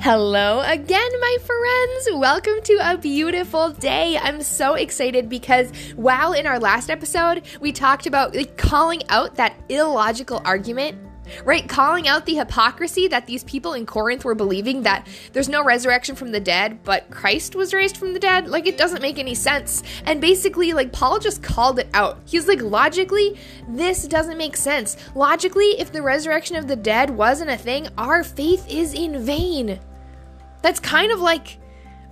Hello again, my friends. Welcome to a beautiful day. I'm so excited because wow, in our last episode, we talked about calling out that illogical argument, right? Calling out the hypocrisy that these people in Corinth were believing that there's no resurrection from the dead, but Christ was raised from the dead. It doesn't make any sense. And basically, Paul just called it out. He's like, logically, this doesn't make sense. Logically, if the resurrection of the dead wasn't a thing, our faith is in vain. That's kind of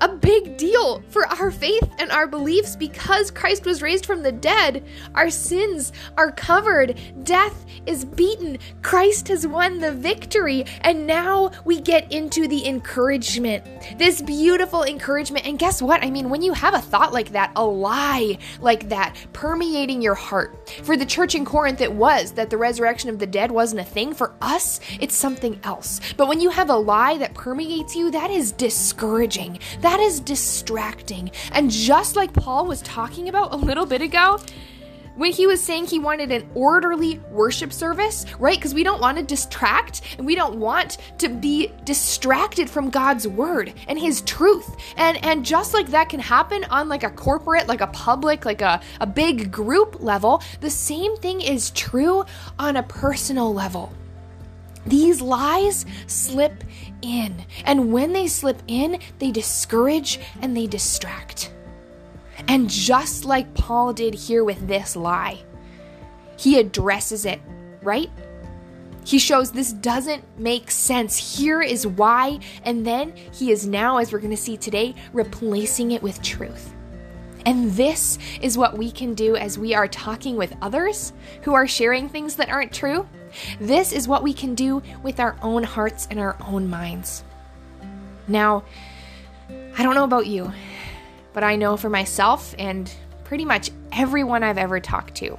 a big deal for our faith and our beliefs because Christ was raised from the dead. Our sins are covered. Death is beaten. Christ has won the victory. And now we get into the encouragement, this beautiful encouragement. And guess what? When you have a thought like that, a lie like that permeating your heart. For the church in Corinth, it was that the resurrection of the dead wasn't a thing. For us, it's something else. But when you have a lie that permeates you, that is discouraging. That is distracting. And just like Paul was talking about a little bit ago, when he was saying he wanted an orderly worship service, right? Because we don't want to distract and we don't want to be distracted from God's word and his truth. And just like that can happen on a corporate, a public, a big group level, the same thing is true on a personal level. These lies slip in, and when they slip in, they discourage and they distract. And just like Paul did here with this lie, he addresses it, right? He shows this doesn't make sense. Here is why. And then he is now, as we're going to see today, replacing it with truth. And this is what we can do as we are talking with others who are sharing things that aren't true. This is what we can do with our own hearts and our own minds. Now, I don't know about you, but I know for myself and pretty much everyone I've ever talked to,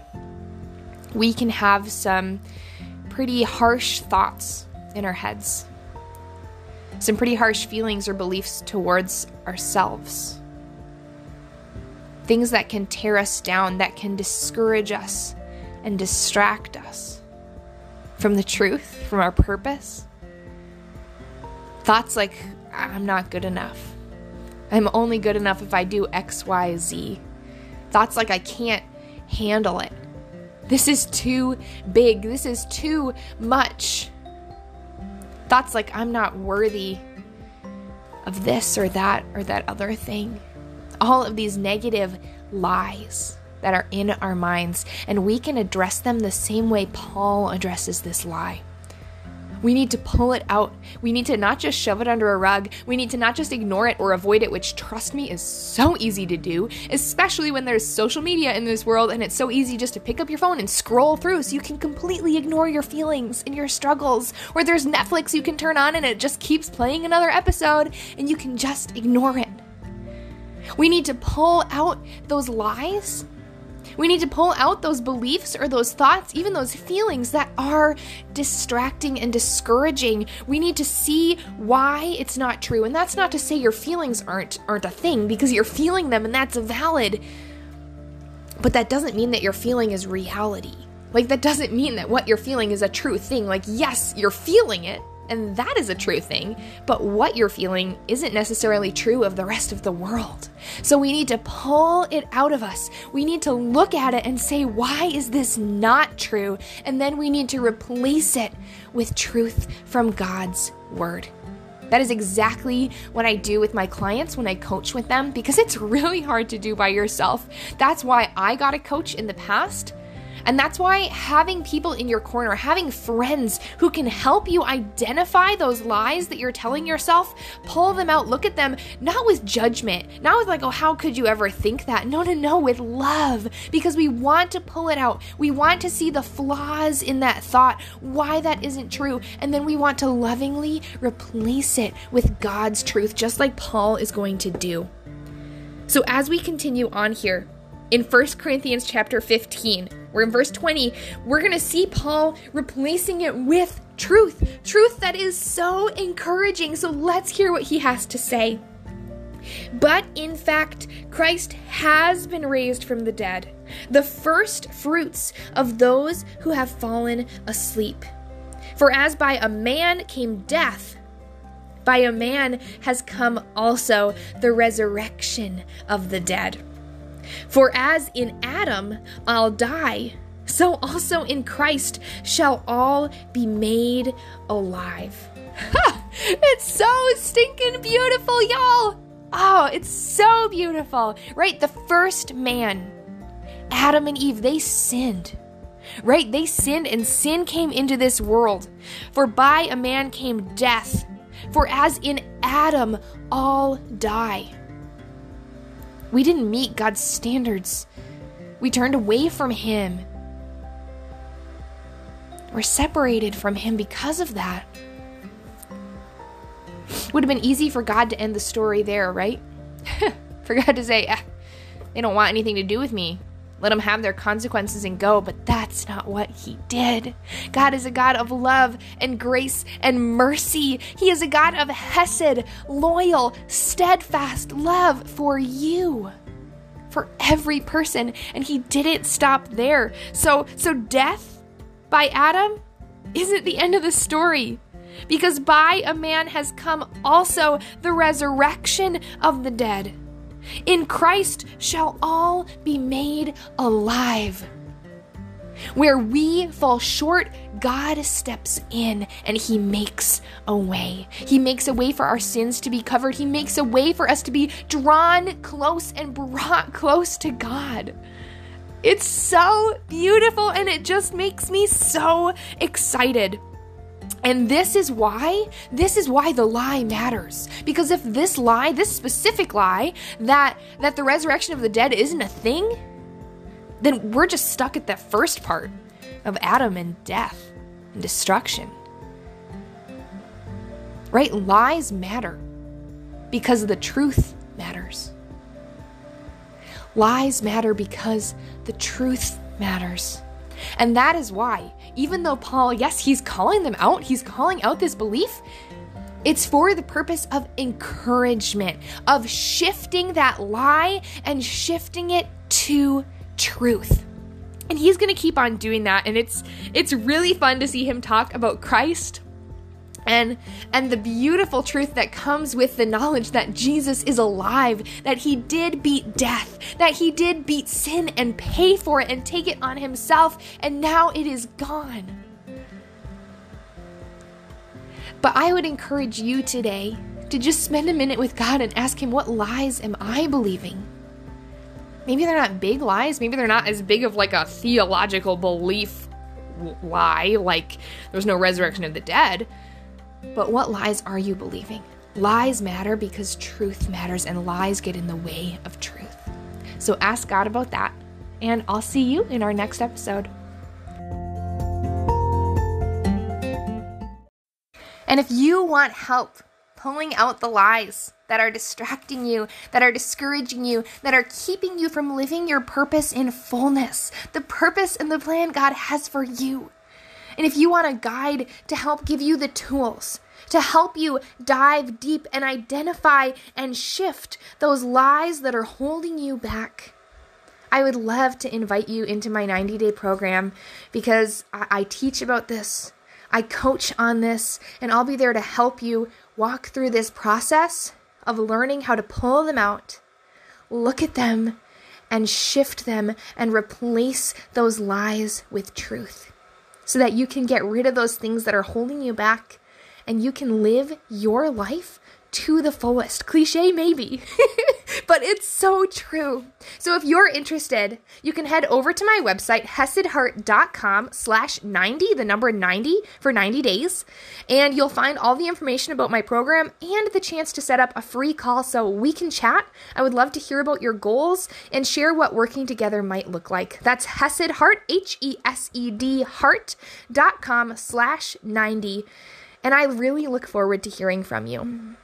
we can have some pretty harsh thoughts in our heads, some pretty harsh feelings or beliefs towards ourselves, things that can tear us down, that can discourage us and distract us from the truth, from our purpose. Thoughts like, I'm not good enough. I'm only good enough if I do X, Y, Z. Thoughts like, I can't handle it. This is too big. This is too much. Thoughts like, I'm not worthy of this or that other thing. All of these negative lies that are in our minds, and we can address them the same way Paul addresses this lie. We need to pull it out. We need to not just shove it under a rug. We need to not just ignore it or avoid it, which, trust me, is so easy to do, especially when there's social media in this world and it's so easy just to pick up your phone and scroll through so you can completely ignore your feelings and your struggles. Or there's Netflix you can turn on and it just keeps playing another episode and you can just ignore it. We need to pull out those lies. We need to pull out those beliefs or those thoughts, even those feelings that are distracting and discouraging. We need to see why it's not true. And that's not to say your feelings aren't a thing, because you're feeling them and that's valid. But that doesn't mean that your feeling is reality. That doesn't mean that what you're feeling is a true thing. Yes, you're feeling it, and that is a true thing, but what you're feeling isn't necessarily true of the rest of the world. So we need to pull it out of us. We need to look at it and say, why is this not true? And then we need to replace it with truth from God's word. That is exactly what I do with my clients when I coach with them, because it's really hard to do by yourself. That's why I got a coach in the past. And that's why having people in your corner, having friends who can help you identify those lies that you're telling yourself, pull them out, look at them, not with judgment, not with oh, how could you ever think that? No, with love, because we want to pull it out. We want to see the flaws in that thought, why that isn't true. And then we want to lovingly replace it with God's truth, just like Paul is going to do. So as we continue on here, in 1 Corinthians chapter 15, we're in verse 20, we're going to see Paul replacing it with truth. Truth that is so encouraging. So let's hear what he has to say. But in fact, Christ has been raised from the dead, the first fruits of those who have fallen asleep. For as by a man came death, by a man has come also the resurrection of the dead. For as in Adam all die, so also in Christ shall all be made alive. Ha! It's so stinking beautiful, y'all! Oh, it's so beautiful, right? The first man, Adam and Eve, they sinned, right? They sinned, and sin came into this world. For by a man came death, for as in Adam all die. We didn't meet God's standards. We turned away from him. We're separated from him because of that. Would have been easy for God to end the story there, right? For God to say, they don't want anything to do with me. Let them have their consequences and go. But that's not what he did. God is a God of love and grace and mercy. He is a God of hesed, loyal, steadfast love for you, for every person. And he didn't stop there. So death by Adam isn't the end of the story. Because by a man has come also the resurrection of the dead. In Christ shall all be made alive. Where we fall short, God steps in and he makes a way. He makes a way for our sins to be covered. He makes a way for us to be drawn close and brought close to God. It's so beautiful, and it just makes me so excited. And this is why the lie matters. Because if this lie, this specific lie, that the resurrection of the dead isn't a thing, then we're just stuck at that first part of Adam and death and destruction. Right? Lies matter because the truth matters. Lies matter because the truth matters. And that is why, even though Paul, yes, he's calling them out, he's calling out this belief, it's for the purpose of encouragement, of shifting that lie and shifting it to truth. And he's going to keep on doing that. And it's really fun to see him talk about Christ and the beautiful truth that comes with the knowledge that Jesus is alive, that he did beat death, that he did beat sin and pay for it and take it on himself, and now it is gone. But I would encourage you today to just spend a minute with God and ask him, what lies am I believing? Maybe they're not big lies. Maybe they're not as big of like a theological belief lie, like there's no resurrection of the dead. But what lies are you believing? Lies matter because truth matters, and lies get in the way of truth. So ask God about that, and I'll see you in our next episode. And if you want help pulling out the lies that are distracting you, that are discouraging you, that are keeping you from living your purpose in fullness, the purpose and the plan God has for you, and if you want a guide to help give you the tools, to help you dive deep and identify and shift those lies that are holding you back, I would love to invite you into my 90-day program, because I teach about this, I coach on this, and I'll be there to help you walk through this process of learning how to pull them out, look at them, and shift them, and replace those lies with truth, so that you can get rid of those things that are holding you back and you can live your life to the fullest. Cliche maybe, but it's so true. So if you're interested, you can head over to my website, hesedheart.com/90, the number 90 for 90 days. And you'll find all the information about my program and the chance to set up a free call so we can chat. I would love to hear about your goals and share what working together might look like. That's Hesed Heart, HESED heart.com/90. And I really look forward to hearing from you.